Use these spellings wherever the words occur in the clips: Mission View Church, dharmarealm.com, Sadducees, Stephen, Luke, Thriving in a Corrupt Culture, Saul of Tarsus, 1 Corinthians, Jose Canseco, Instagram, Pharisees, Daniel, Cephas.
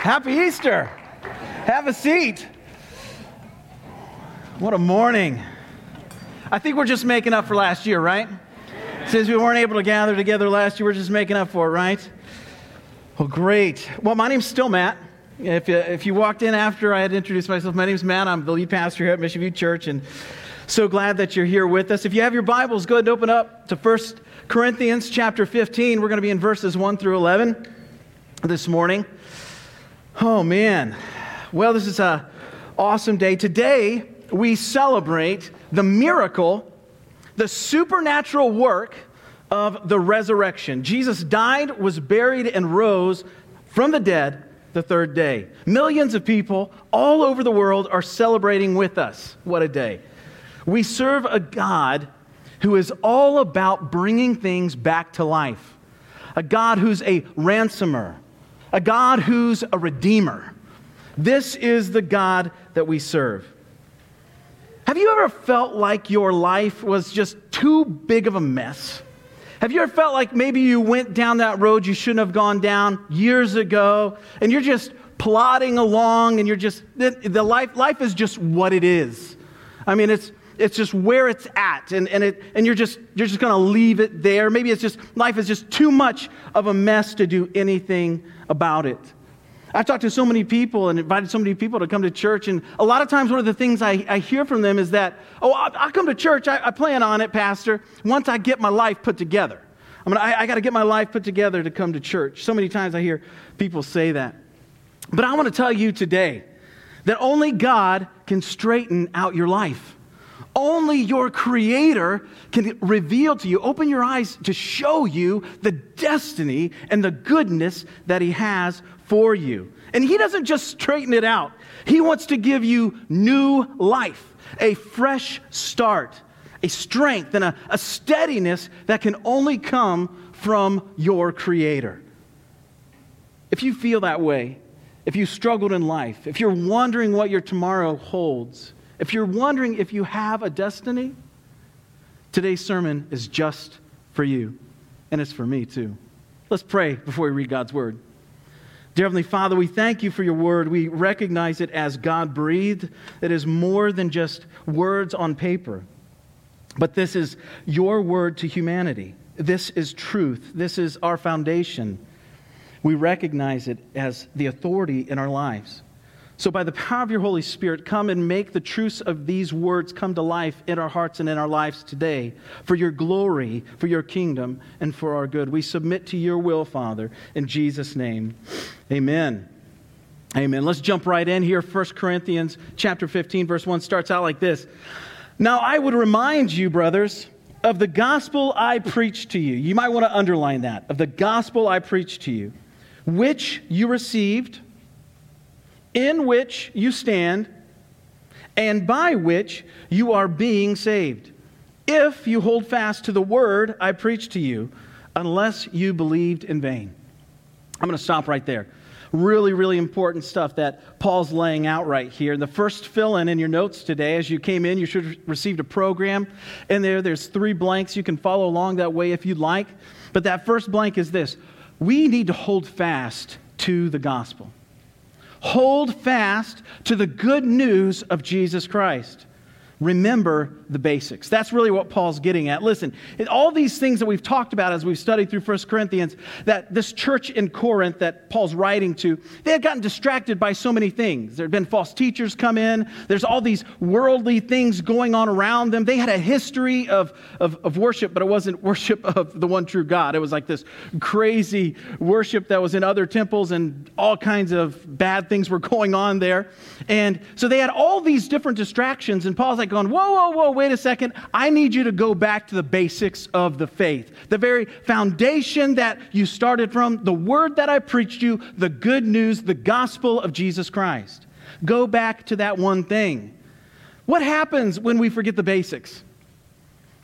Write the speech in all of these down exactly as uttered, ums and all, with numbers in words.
Happy Easter. Have a seat. What a morning. I think we're just making up for last year, right? Since we weren't able to gather together last year, we're just making up for it, right? Well, great. Well, my name's still Matt. If you, if you walked in after I had introduced myself, my name's Matt. I'm the lead pastor here at Mission View Church, and so glad that you're here with us. If you have your Bibles, go ahead and open up to First Corinthians chapter fifteen. We're going to be in verses one through eleven this morning. Oh, man. Well, this is an awesome day. Today, we celebrate the miracle, the supernatural work of the resurrection. Jesus died, was buried, and rose from the dead the third day. Millions of people all over the world are celebrating with us. What a day. We serve a God who is all about bringing things back to life. A God who's a ransomer. A God who's a redeemer. This is the God that we serve. Have you ever felt like your life was just too big of a mess? Have you ever felt like maybe you went down that road you shouldn't have gone down years ago, and you're just plodding along, and you're just, the life life is just what it is. I mean, it's it's just where it's at, and and it and you're just you're just going to leave it there. Maybe it's just, life is just too much of a mess to do anything about it. I've talked to so many people and invited so many people to come to church, and a lot of times one of the things I, I hear from them is that, oh, I'll, I'll come to church, I, I plan on it, Pastor, once I get my life put together. I mean, I, I got to get my life put together to come to church. So many times I hear people say that. But I want to tell you today that only God can straighten out your life. Only your Creator can reveal to you, open your eyes to show you the destiny and the goodness that He has for you. And He doesn't just straighten it out. He wants to give you new life, a fresh start, a strength, and a, a steadiness that can only come from your Creator. If you feel that way, if you struggled in life, if you're wondering what your tomorrow holds, if you're wondering if you have a destiny, today's sermon is just for you, and it's for me too. Let's pray before we read God's Word. Dear Heavenly Father, we thank you for your Word. We recognize it as God-breathed. It is more than just words on paper, but this is your Word to humanity. This is truth. This is our foundation. We recognize it as the authority in our lives. So by the power of your Holy Spirit, come and make the truths of these words come to life in our hearts and in our lives today, for your glory, for your kingdom, and for our good. We submit to your will, Father, in Jesus' name. Amen. Amen. Let's jump right in here. First Corinthians chapter fifteen, verse one starts out like this. Now I would remind you, brothers, of the gospel I preached to you. You might want to underline that. Of the gospel I preached to you, which you received, in which you stand, and by which you are being saved, if you hold fast to the word I preached to you, unless you believed in vain. I'm going to stop right there. Really, really important stuff that Paul's laying out right here. And the first fill-in in your notes today, as you came in, you should have received a program. And there, there's three blanks. You can follow along that way if you'd like. But that first blank is this. We need to hold fast to the gospel. Hold fast to the good news of Jesus Christ. Remember the basics. That's really what Paul's getting at. Listen, all these things that we've talked about as we've studied through First Corinthians, that this church in Corinth that Paul's writing to, they had gotten distracted by so many things. There had been false teachers come in. There's all these worldly things going on around them. They had a history of, of, of worship, but it wasn't worship of the one true God. It was like this crazy worship that was in other temples, and all kinds of bad things were going on there. And so they had all these different distractions, and Paul's like, going, whoa, whoa, whoa, wait a second. I need you to go back to the basics of the faith. The very foundation that you started from, the word that I preached you, the good news, the gospel of Jesus Christ. Go back to that one thing. What happens when we forget the basics?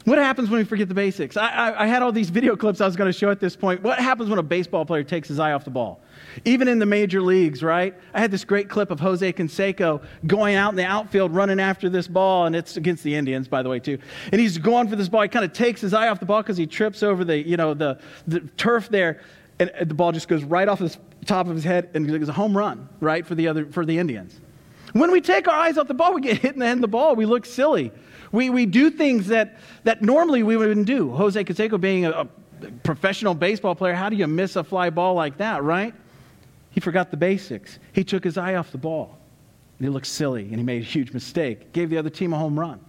What happens when we forget the basics? I, I, I had all these video clips I was going to show at this point. What happens when a baseball player takes his eye off the ball? Even in the major leagues, right? I had this great clip of Jose Canseco going out in the outfield, running after this ball, and it's against the Indians, by the way, too. And he's going for this ball. He kind of takes his eye off the ball because he trips over the, you know, the, the turf there, and the ball just goes right off his top of his head, and it was a home run, right, for the other for the Indians. When we take our eyes off the ball, we get hit in the head of the ball. We look silly. We we do things that that normally we wouldn't do. Jose Canseco being a, a professional baseball player, how do you miss a fly ball like that, right? He forgot the basics. He took his eye off the ball, and he looked silly, and he made a huge mistake. Gave the other team a home run.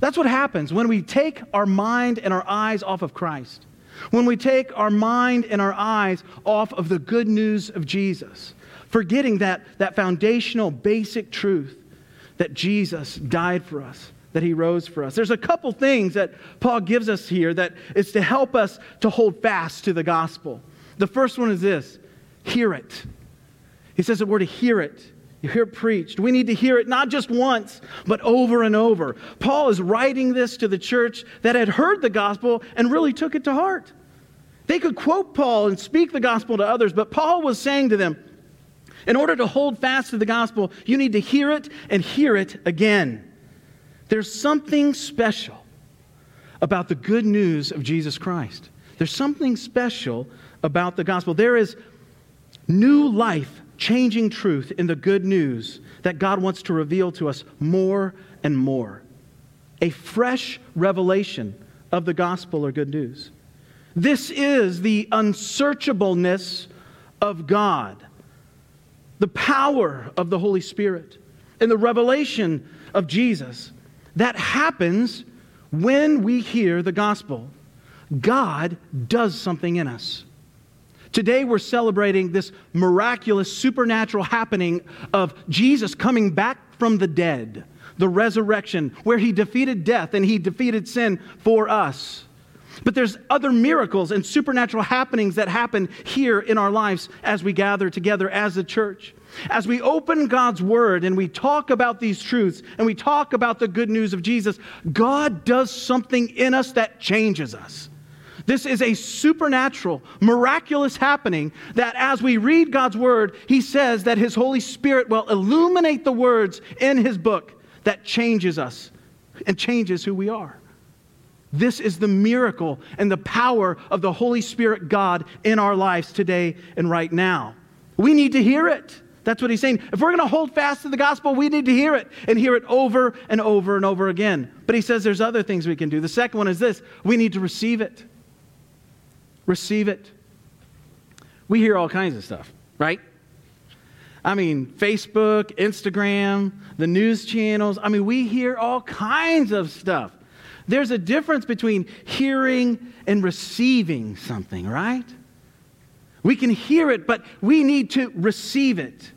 That's what happens when we take our mind and our eyes off of Christ. When we take our mind and our eyes off of the good news of Jesus, forgetting that, that foundational basic truth that Jesus died for us, that he rose for us. There's a couple things that Paul gives us here that is to help us to hold fast to the gospel. The first one is this: hear it. He says that we're to hear it. You hear it preached. We need to hear it not just once, but over and over. Paul is writing this to the church that had heard the gospel and really took it to heart. They could quote Paul and speak the gospel to others, but Paul was saying to them, in order to hold fast to the gospel, you need to hear it and hear it again. There's something special about the good news of Jesus Christ. There's something special about the gospel. There is new life, changing truth in the good news that God wants to reveal to us more and more. A fresh revelation of the gospel or good news. This is the unsearchableness of God, the power of the Holy Spirit, and the revelation of Jesus. That happens when we hear the gospel. God does something in us. Today we're celebrating this miraculous supernatural happening of Jesus coming back from the dead, the resurrection, where he defeated death and he defeated sin for us. But there's other miracles and supernatural happenings that happen here in our lives as we gather together as a church. As we open God's word and we talk about these truths and we talk about the good news of Jesus, God does something in us that changes us. This is a supernatural, miraculous happening that as we read God's word, he says that his Holy Spirit will illuminate the words in his book that changes us and changes who we are. This is the miracle and the power of the Holy Spirit God in our lives today and right now. We need to hear it. That's what he's saying. If we're going to hold fast to the gospel, we need to hear it and hear it over and over and over again. But he says there's other things we can do. The second one is this: we need to receive it. Receive it. We hear all kinds of stuff, right? I mean, Facebook, Instagram, the news channels. I mean, we hear all kinds of stuff. There's a difference between hearing and receiving something, right? We can hear it, but we need to receive it,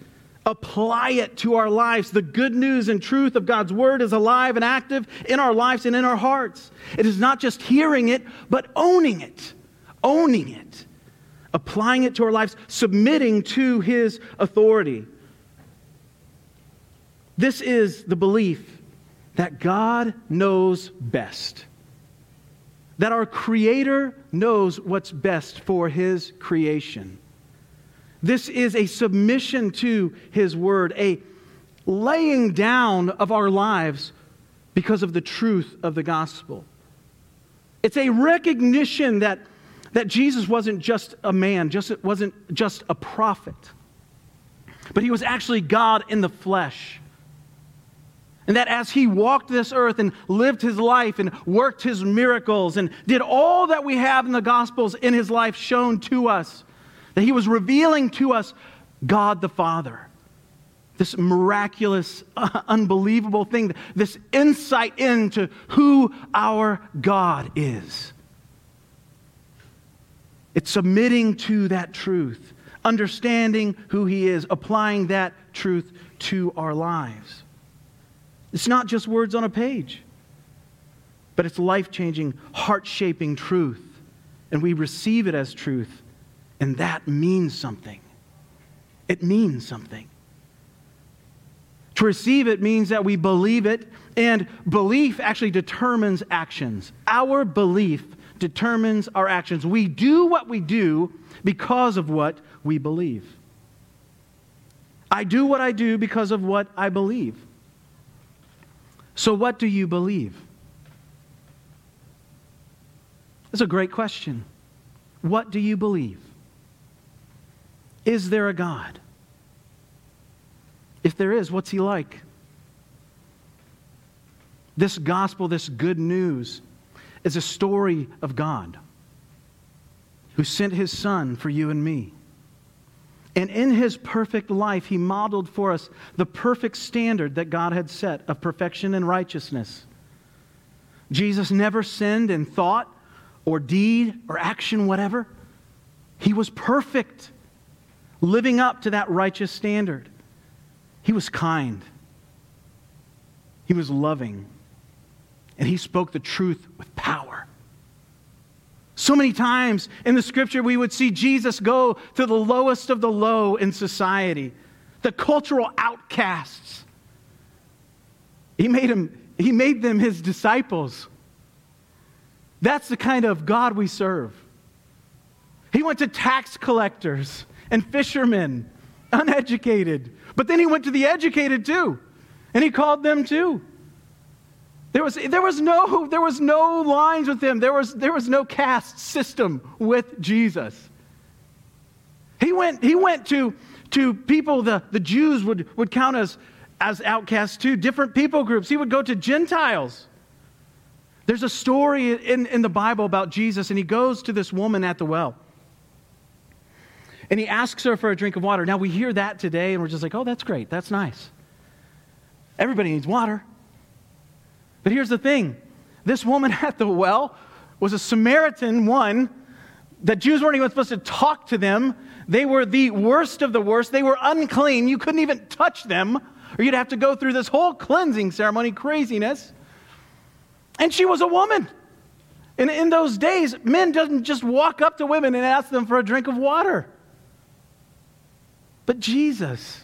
apply it to our lives. The good news and truth of God's word is alive and active in our lives and in our hearts. It is not just hearing it, but owning it. Owning it, applying it to our lives, submitting to his authority. This is the belief that God knows best, that our Creator knows what's best for his creation. This is a submission to his word, a laying down of our lives because of the truth of the gospel. It's a recognition that That Jesus wasn't just a man, just wasn't just a prophet, but he was actually God in the flesh. And that as he walked this earth and lived his life and worked his miracles and did all that we have in the Gospels in his life shown to us, that he was revealing to us God the Father. This miraculous, uh, unbelievable thing, this insight into who our God is. It's submitting to that truth, understanding who he is, applying that truth to our lives. It's not just words on a page, but it's life-changing, heart-shaping truth. And we receive it as truth, and that means something. It means something. To receive it means that we believe it, and belief actually determines actions. Our belief determines our actions. We do what we do because of what we believe. I do what I do because of what I believe. So what do you believe? That's a great question. What do you believe? Is there a God? If there is, what's he like? This gospel, this good news, is a story of God who sent his Son for you and me. And in his perfect life, he modeled for us the perfect standard that God had set of perfection and righteousness. Jesus never sinned in thought or deed or action, whatever. He was perfect, living up to that righteous standard. He was kind. He was loving. And he spoke the truth with power. So many times in the scripture we would see Jesus go to the lowest of the low in society, the cultural outcasts. He made him, he made them his disciples. That's the kind of God we serve. He went to tax collectors and fishermen, uneducated. But then he went to the educated too, and he called them too. There was, there was no, there was no lines with him. There was, there was no caste system with Jesus. He went, he went to, to people the, the Jews would, would count as, as outcasts too, different people groups. He would go to Gentiles. There's a story in, in the Bible about Jesus, and he goes to this woman at the well. And he asks her for a drink of water. Now we hear that today, and we're just like, oh, that's great. That's nice. Everybody needs water. But here's the thing. This woman at the well was a Samaritan one. The Jews weren't even supposed to talk to them. They were the worst of the worst. They were unclean. You couldn't even touch them, or you'd have to go through this whole cleansing ceremony craziness. And she was a woman. And in those days, men didn't just walk up to women and ask them for a drink of water. But Jesus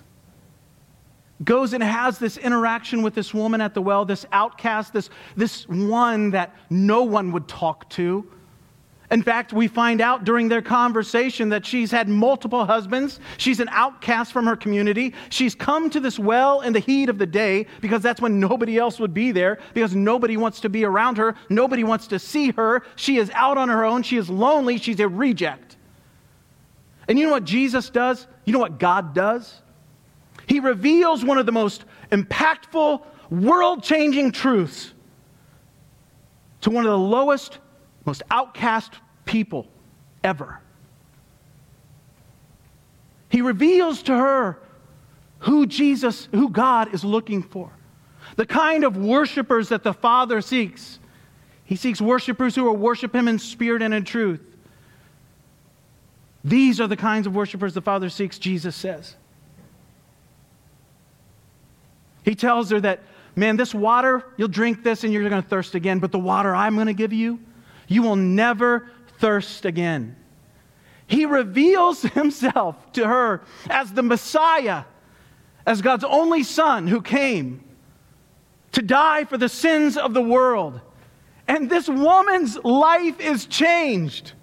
goes and has this interaction with this woman at the well, this outcast, this, this one that no one would talk to. In fact, we find out during their conversation that she's had multiple husbands. She's an outcast from her community. She's come to this well in the heat of the day because that's when nobody else would be there, because nobody wants to be around her. Nobody wants to see her. She is out on her own. She is lonely. She's a reject. And you know what Jesus does? You know what God does? He reveals one of the most impactful, world-changing truths to one of the lowest, most outcast people ever. He reveals to her who Jesus, who God is looking for, the kind of worshipers that the Father seeks. He seeks worshipers who will worship him in spirit and in truth. These are the kinds of worshipers the Father seeks, Jesus says. He tells her that, man, this water, you'll drink this and you're going to thirst again, but the water I'm going to give you, you will never thirst again. He reveals himself to her as the Messiah, as God's only Son who came to die for the sins of the world. And this woman's life is changed.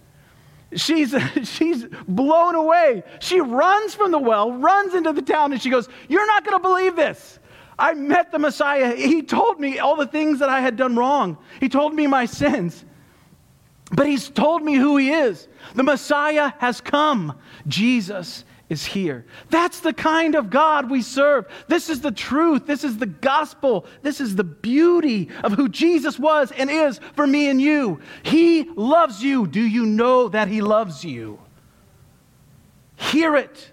She's, she's blown away. She runs from the well, runs into the town, and she goes, "You're not going to believe this. I met the Messiah. He told me all the things that I had done wrong. He told me my sins. But he's told me who he is. The Messiah has come. Jesus is here." That's the kind of God we serve. This is the truth. This is the gospel. This is the beauty of who Jesus was and is for me and you. He loves you. Do you know that he loves you? Hear it.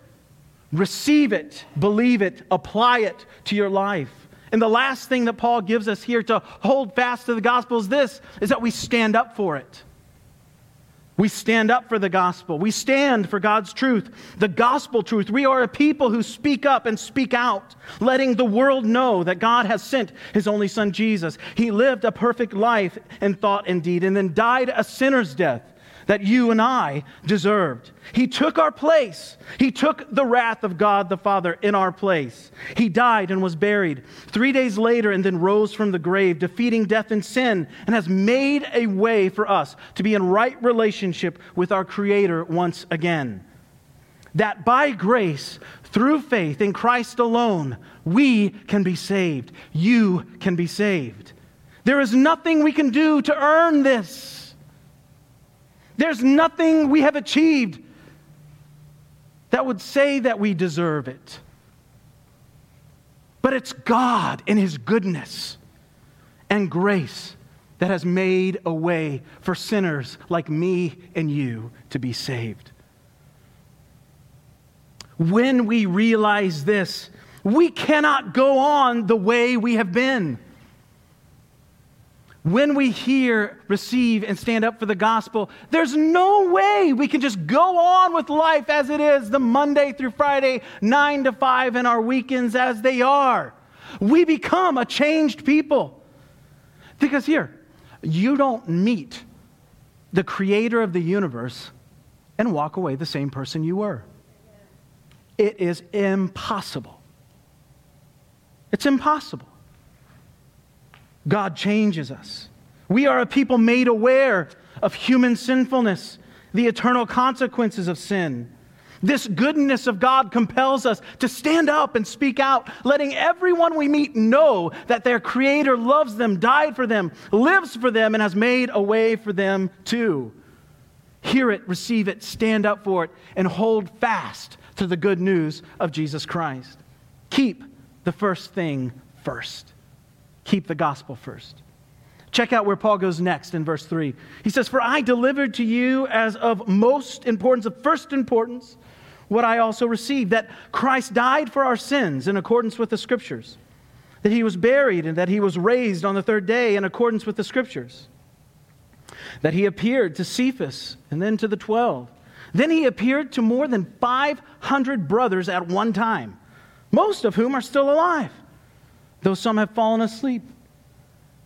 Receive it, believe it, apply it to your life. And the last thing that Paul gives us here to hold fast to the gospel is this, is that we stand up for it. We stand up for the gospel. We stand for God's truth, the gospel truth. We are a people who speak up and speak out, letting the world know that God has sent his only Son, Jesus. He lived a perfect life in thought and deed, and then died a sinner's death that you and I deserved. He took our place. He took the wrath of God the Father in our place. He died and was buried three days later and then rose from the grave, defeating death and sin, and has made a way for us to be in right relationship with our Creator once again. That by grace, through faith in Christ alone, we can be saved. You can be saved. There is nothing we can do to earn this. There's nothing we have achieved that would say that we deserve it. But it's God in His goodness and grace that has made a way for sinners like me and you to be saved. When we realize this, we cannot go on the way we have been. When we hear, receive, and stand up for the gospel, there's no way we can just go on with life as it is, the Monday through Friday, nine to five, and our weekends as they are. We become a changed people. Because here, you don't meet the creator of the universe and walk away the same person you were. It is impossible. It's impossible. God changes us. We are a people made aware of human sinfulness, the eternal consequences of sin. This goodness of God compels us to stand up and speak out, letting everyone we meet know that their Creator loves them, died for them, lives for them, and has made a way for them too. Hear it, receive it, stand up for it, and hold fast to the good news of Jesus Christ. Keep the first thing first. Keep the gospel first. Check out where Paul goes next in verse three. He says, "For I delivered to you as of most importance, of first importance, what I also received, that Christ died for our sins in accordance with the Scriptures, that He was buried and that He was raised on the third day in accordance with the Scriptures, that He appeared to Cephas and then to the twelve. Then He appeared to more than five hundred brothers at one time, most of whom are still alive, though some have fallen asleep.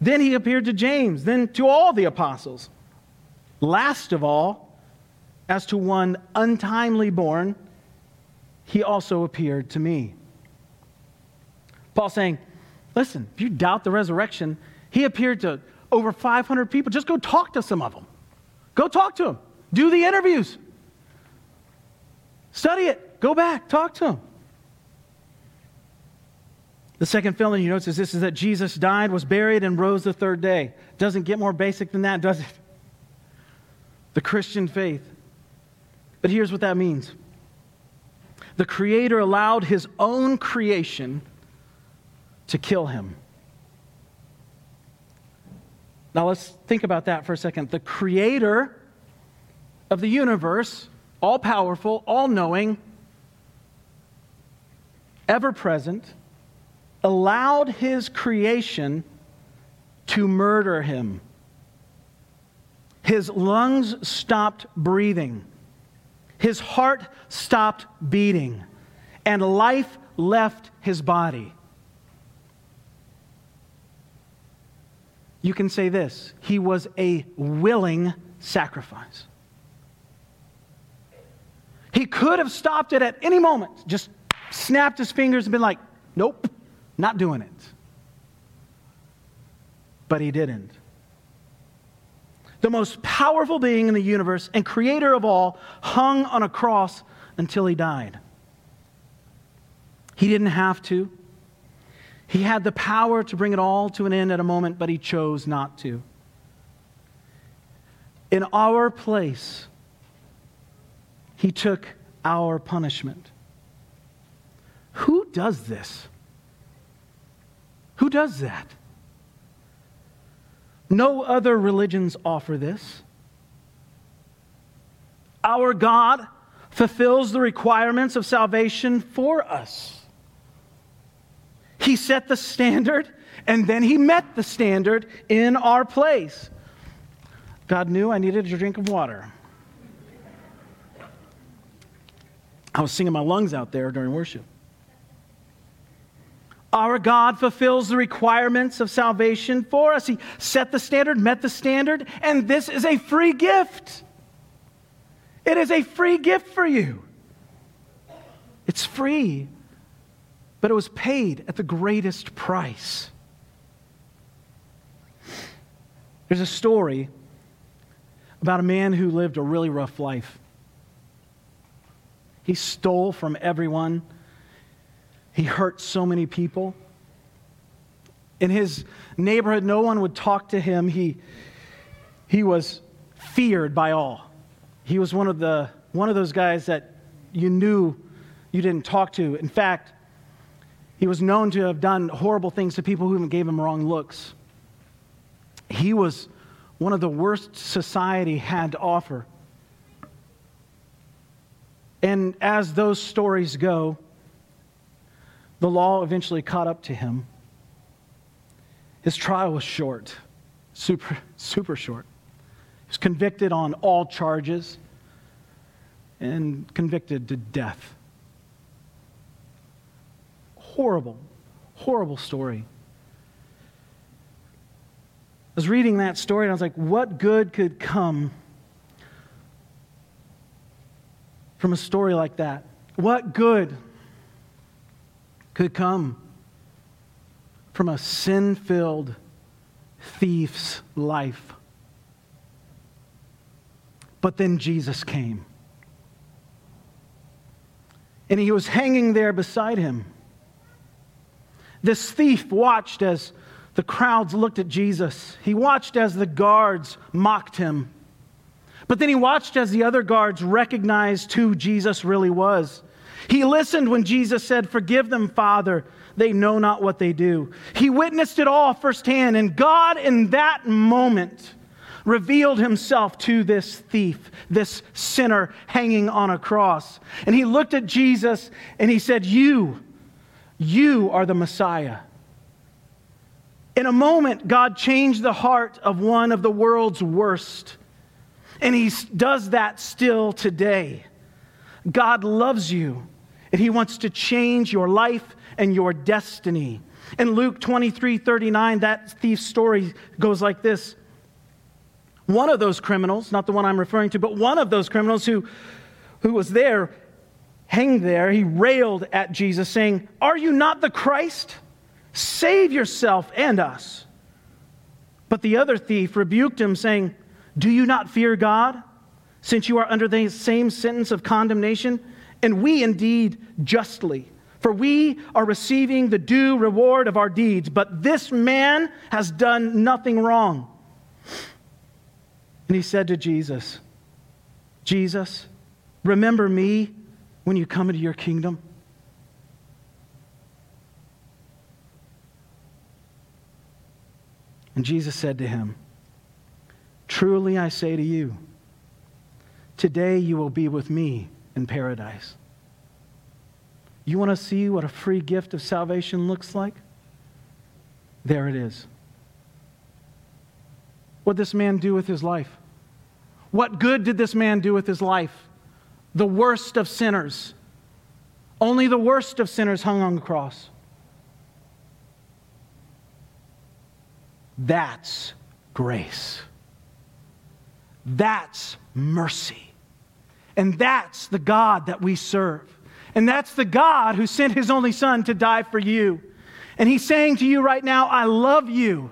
Then He appeared to James, then to all the apostles. Last of all, as to one untimely born, He also appeared to me." Paul's saying, listen, if you doubt the resurrection, He appeared to over five hundred people. Just go talk to some of them. Go talk to them. Do the interviews. Study it. Go back. Talk to them. The second filling you notice is this, is that Jesus died, was buried, and rose the third day. Doesn't get more basic than that, does it? The Christian faith. But here's what that means. The Creator allowed His own creation to kill Him. Now let's think about that for a second. The Creator of the universe, all-powerful, all-knowing, ever-present, allowed His creation to murder Him. His lungs stopped breathing. His heart stopped beating. And life left His body. You can say this, He was a willing sacrifice. He could have stopped it at any moment, just snapped His fingers and been like, nope. Not doing it. But He didn't. The most powerful being in the universe and creator of all hung on a cross until He died. He didn't have to. He had the power to bring it all to an end at a moment, but He chose not to. In our place, He took our punishment. Who does this? Who does that? No other religions offer this. Our God fulfills the requirements of salvation for us. He set the standard, and then He met the standard in our place. God knew I needed a drink of water. I was singing my lungs out there during worship. Our God fulfills the requirements of salvation for us. He set the standard, met the standard, and this is a free gift. It is a free gift for you. It's free, but it was paid at the greatest price. There's a story about a man who lived a really rough life. He stole from everyone. He hurt so many people. In his neighborhood, no one would talk to him. He, he was feared by all. He was one of the one of those guys that you knew you didn't talk to. In fact, he was known to have done horrible things to people who even gave him wrong looks. He was one of the worst society had to offer. And as those stories go, the law eventually caught up to him. His trial was short, super, super short. He was convicted on all charges and convicted to death. Horrible, horrible story. I was reading that story and I was like, what good could come from a story like that? What good could come from a sin-filled thief's life? But then Jesus came. And he was hanging there beside him. This thief watched as the crowds looked at Jesus. He watched as the guards mocked him. But then he watched as the other guards recognized who Jesus really was. He listened when Jesus said, "Forgive them, Father, they know not what they do." He witnessed it all firsthand, and God in that moment revealed himself to this thief, this sinner hanging on a cross. And he looked at Jesus and he said, you, you are the Messiah. In a moment, God changed the heart of one of the world's worst. And he does that still today. God loves you, and he wants to change your life and your destiny. In Luke twenty-three thirty-nine, that thief's story goes like this. One of those criminals, not the one I'm referring to, but one of those criminals who, who was there, hanged there, he railed at Jesus saying, "Are you not the Christ? Save yourself and us." But the other thief rebuked him saying, "Do you not fear God, since you are under the same sentence of condemnation? And we indeed justly, for we are receiving the due reward of our deeds, but this man has done nothing wrong." And he said to Jesus, "Jesus, remember me when you come into your kingdom." And Jesus said to him, "Truly I say to you, today you will be with me in paradise." You want to see what a free gift of salvation looks like? There it is. What did this man do with his life? What good did this man do with his life? The worst of sinners. Only the worst of sinners hung on the cross. That's grace. That's mercy. And that's the God that we serve. And that's the God who sent his only son to die for you. And he's saying to you right now, I love you.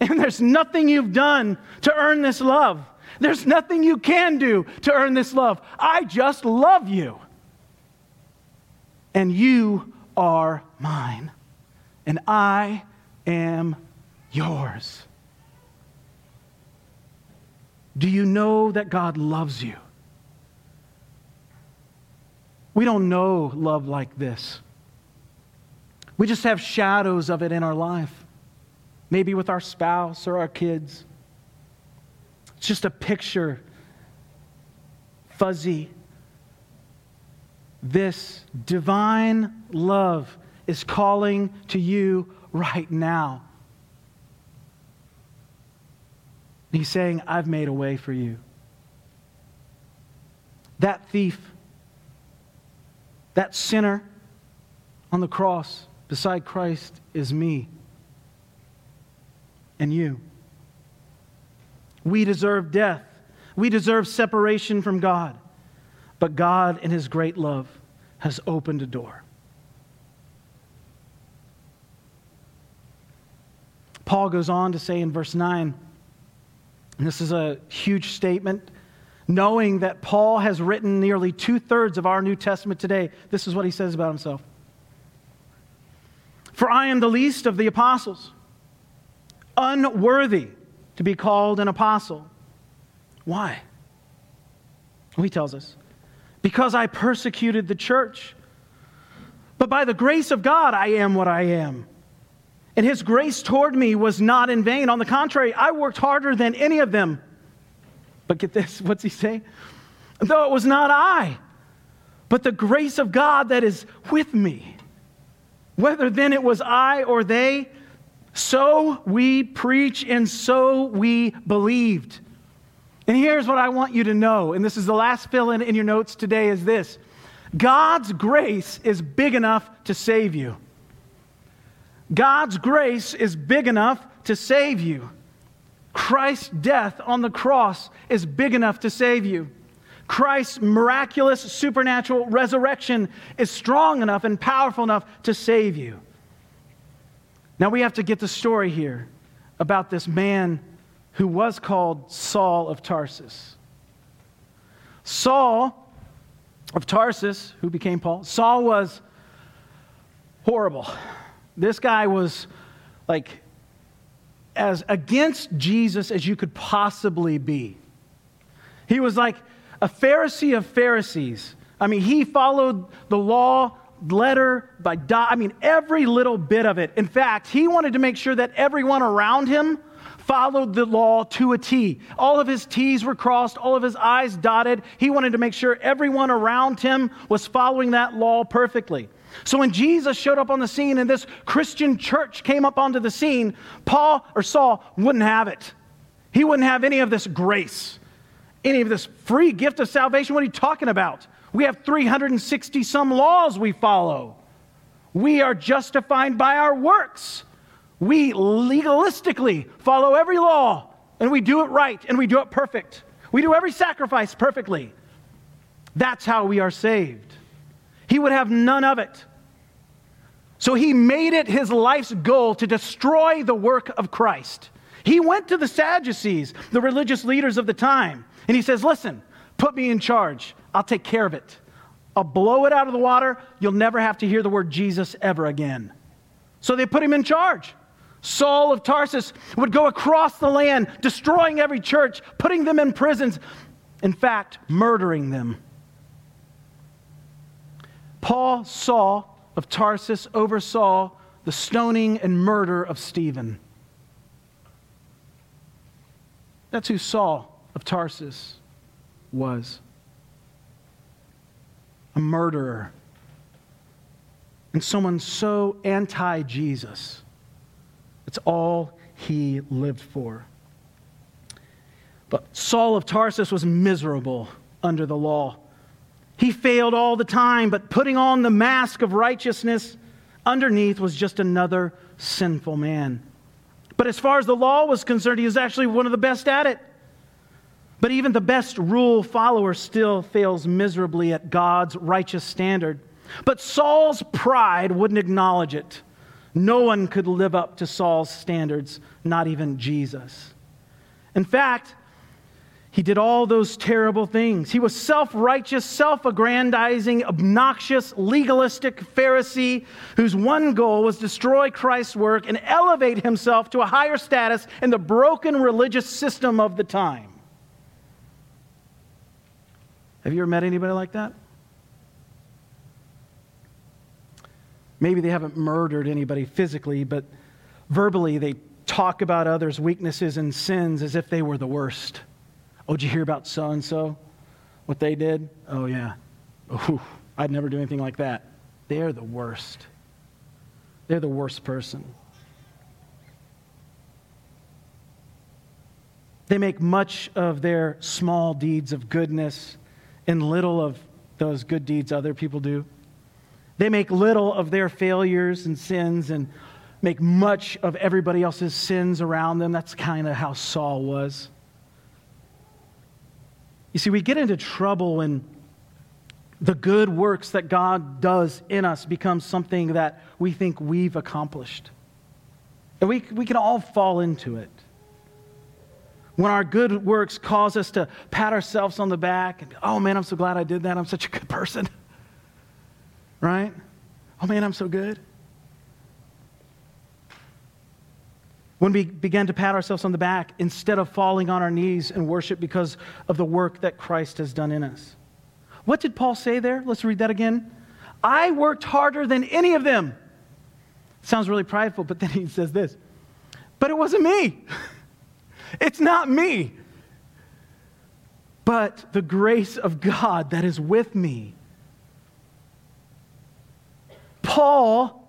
And there's nothing you've done to earn this love. There's nothing you can do to earn this love. I just love you. And you are mine. And I am yours. Do you know that God loves you? We don't know love like this. We just have shadows of it in our life. Maybe with our spouse or our kids. It's just a picture. Fuzzy. This divine love is calling to you right now. He's saying, I've made a way for you. That thief, that sinner on the cross beside Christ is me and you. We deserve death. We deserve separation from God. But God in his great love has opened a door. Paul goes on to say in verse nine, and this is a huge statement, knowing that Paul has written nearly two-thirds of our New Testament today, this is what he says about himself. "For I am the least of the apostles, unworthy to be called an apostle." Why? Well, he tells us, because I persecuted the church. But by the grace of God, I am what I am. And his grace toward me was not in vain. On the contrary, I worked harder than any of them. But get this, what's he say? Though it was not I, but the grace of God that is with me. Whether then it was I or they, so we preach and so we believed. And here's what I want you to know, and this is the last fill-in in your notes today, is this. God's grace is big enough to save you. God's grace is big enough to save you. Christ's death on the cross is big enough to save you. Christ's miraculous supernatural resurrection is strong enough and powerful enough to save you. Now we have to get the story here about this man who was called Saul of Tarsus. Saul of Tarsus, who became Paul, Saul was horrible. This guy was like as against Jesus as you could possibly be. He was like a Pharisee of Pharisees. I mean, he followed the law letter by dot. I mean, every little bit of it. In fact, he wanted to make sure that everyone around him followed the law to a T. All of his T's were crossed, all of his I's dotted. He wanted to make sure everyone around him was following that law perfectly. So when Jesus showed up on the scene and this Christian church came up onto the scene, Paul or Saul wouldn't have it. He wouldn't have any of this grace, any of this free gift of salvation. What are you talking about? We have three hundred sixty some laws we follow. We are justified by our works. We legalistically follow every law, and we do it right, and we do it perfect. We do every sacrifice perfectly. That's how we are saved. He would have none of it. So he made it his life's goal to destroy the work of Christ. He went to the Sadducees, the religious leaders of the time, and he says, listen, put me in charge. I'll take care of it. I'll blow it out of the water. You'll never have to hear the word Jesus ever again. So they put him in charge. Saul of Tarsus would go across the land, destroying every church, putting them in prisons, in fact, murdering them. Paul, Saul of Tarsus, oversaw the stoning and murder of Stephen. That's who Saul of Tarsus was. A murderer. And someone so anti-Jesus. It's all he lived for. But Saul of Tarsus was miserable under the law. He failed all the time, but putting on the mask of righteousness underneath was just another sinful man. But as far as the law was concerned, he was actually one of the best at it. But even the best rule follower still fails miserably at God's righteous standard. But Saul's pride wouldn't acknowledge it. No one could live up to Saul's standards, not even Jesus. In fact, he did all those terrible things. He was self-righteous, self-aggrandizing, obnoxious, legalistic Pharisee whose one goal was to destroy Christ's work and elevate himself to a higher status in the broken religious system of the time. Have you ever met anybody like that? Maybe they haven't murdered anybody physically, but verbally they talk about others' weaknesses and sins as if they were the worst. Oh, did you hear about so-and-so? What they did? Oh, yeah. Oh, I'd never do anything like that. They're the worst. They're the worst person. They make much of their small deeds of goodness and little of those good deeds other people do. They make little of their failures and sins and make much of everybody else's sins around them. That's kind of how Saul was. You see, we get into trouble when the good works that God does in us become something that we think we've accomplished. And we, we can all fall into it. When our good works cause us to pat ourselves on the back and, oh man, I'm so glad I did that. I'm such a good person. Right? Oh man, I'm so good. When we begin to pat ourselves on the back instead of falling on our knees and worship because of the work that Christ has done in us. What did Paul say there? Let's read that again. I worked harder than any of them. Sounds really prideful, but then he says this. But it wasn't me. It's not me. But the grace of God that is with me. Paul,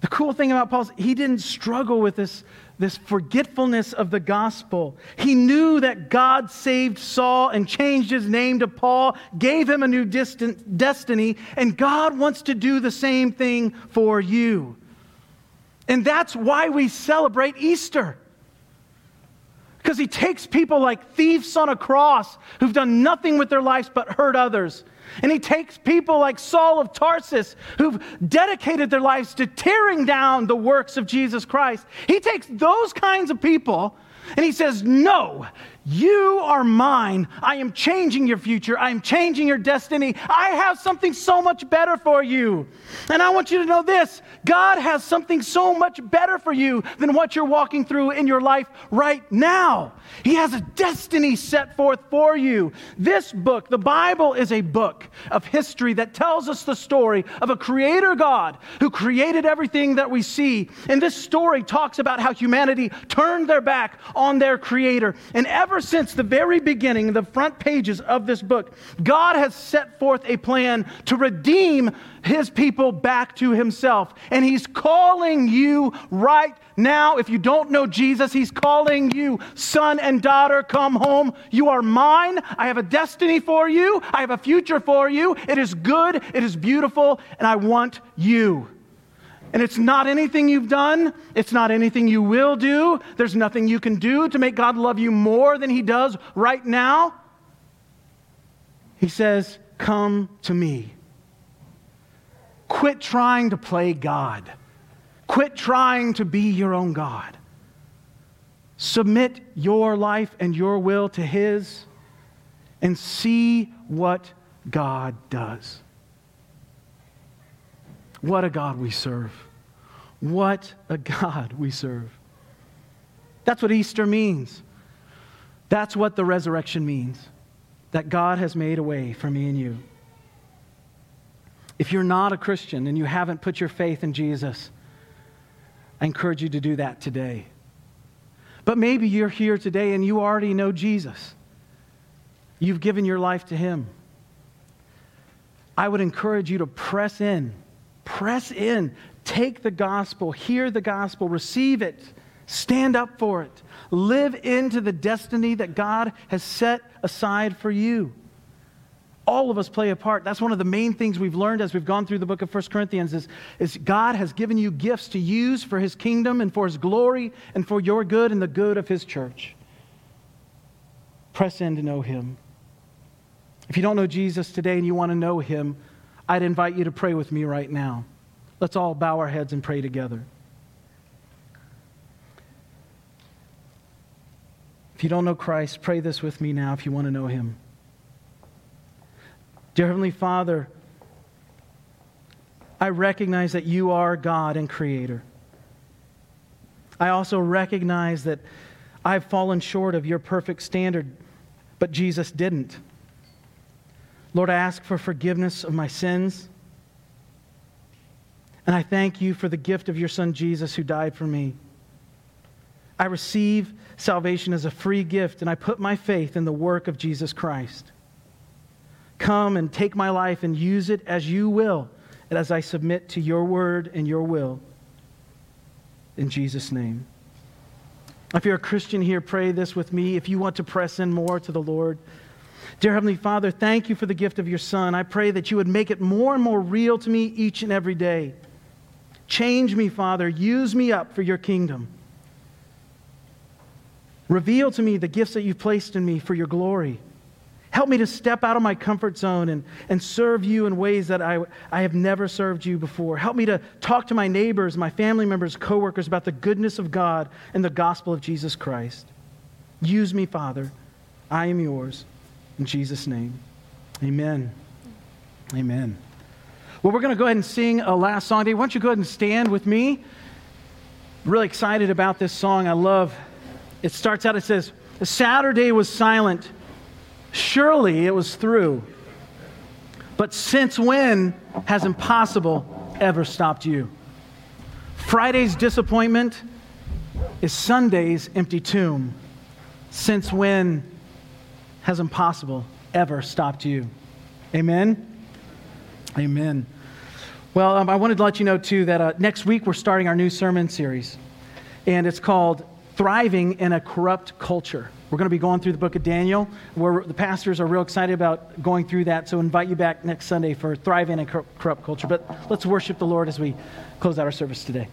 the cool thing about Paul is he didn't struggle with this, this forgetfulness of the gospel. He knew that God saved Saul and changed his name to Paul, gave him a new distant destiny, and God wants to do the same thing for you. And that's why we celebrate Easter. Because he takes people like thieves on a cross who've done nothing with their lives but hurt others. And he takes people like Saul of Tarsus who've dedicated their lives to tearing down the works of Jesus Christ. He takes those kinds of people and he says, no, you are mine. I am changing your future. I am changing your destiny. I have something so much better for you. And I want you to know this. God has something so much better for you than what you're walking through in your life right now. He has a destiny set forth for you. This book, the Bible, is a book of history that tells us the story of a creator God who created everything that we see. And this story talks about how humanity turned their back on their creator. And every Ever since the very beginning, the front pages of this book, God has set forth a plan to redeem his people back to himself. And he's calling you right now. If you don't know Jesus, he's calling you, son and daughter, come home. You are mine. I have a destiny for you. I have a future for you. It is good. It is beautiful. And I want you. And it's not anything you've done. It's not anything you will do. There's nothing you can do to make God love you more than he does right now. He says, come to me. Quit trying to play God. Quit trying to be your own God. Submit your life and your will to his and see what God does. What a God we serve. What a God we serve. That's what Easter means. That's what the resurrection means. That God has made a way for me and you. If you're not a Christian and you haven't put your faith in Jesus, I encourage you to do that today. But maybe you're here today and you already know Jesus. You've given your life to him. I would encourage you to press in. Press in, take the gospel, hear the gospel, receive it, stand up for it, live into the destiny that God has set aside for you. All of us play a part. That's one of the main things we've learned as we've gone through the book of First Corinthians is, is God has given you gifts to use for his kingdom and for his glory and for your good and the good of his church. Press in to know him. If you don't know Jesus today and you want to know him, I'd invite you to pray with me right now. Let's all bow our heads and pray together. If you don't know Christ, pray this with me now if you want to know him. Dear Heavenly Father, I recognize that you are God and Creator. I also recognize that I've fallen short of your perfect standard, but Jesus didn't. Lord, I ask for forgiveness of my sins. And I thank you for the gift of your son, Jesus, who died for me. I receive salvation as a free gift, and I put my faith in the work of Jesus Christ. Come and take my life and use it as you will, and as I submit to your word and your will. In Jesus' name. If you're a Christian here, pray this with me. If you want to press in more to the Lord, dear Heavenly Father, thank you for the gift of your Son. I pray that you would make it more and more real to me each and every day. Change me, Father. Use me up for your kingdom. Reveal to me the gifts that you've placed in me for your glory. Help me to step out of my comfort zone and, and serve you in ways that I, I have never served you before. Help me to talk to my neighbors, my family members, coworkers about the goodness of God and the gospel of Jesus Christ. Use me, Father. I am yours. In Jesus' name, amen. Amen. Well, we're going to go ahead and sing a last song today. Why don't you go ahead and stand with me? Really excited about this song. I love it. Starts out, it says, Saturday was silent. Surely it was through. But since when has impossible ever stopped you? Friday's disappointment is Sunday's empty tomb. Since when has impossible ever stopped you? Amen? Amen. Well, um, I wanted to let you know, too, that uh, next week we're starting our new sermon series, and it's called Thriving in a Corrupt Culture. We're going to be going through the book of Daniel, where the pastors are real excited about going through that, so invite you back next Sunday for Thriving in a Corrupt Culture. But let's worship the Lord as we close out our service today.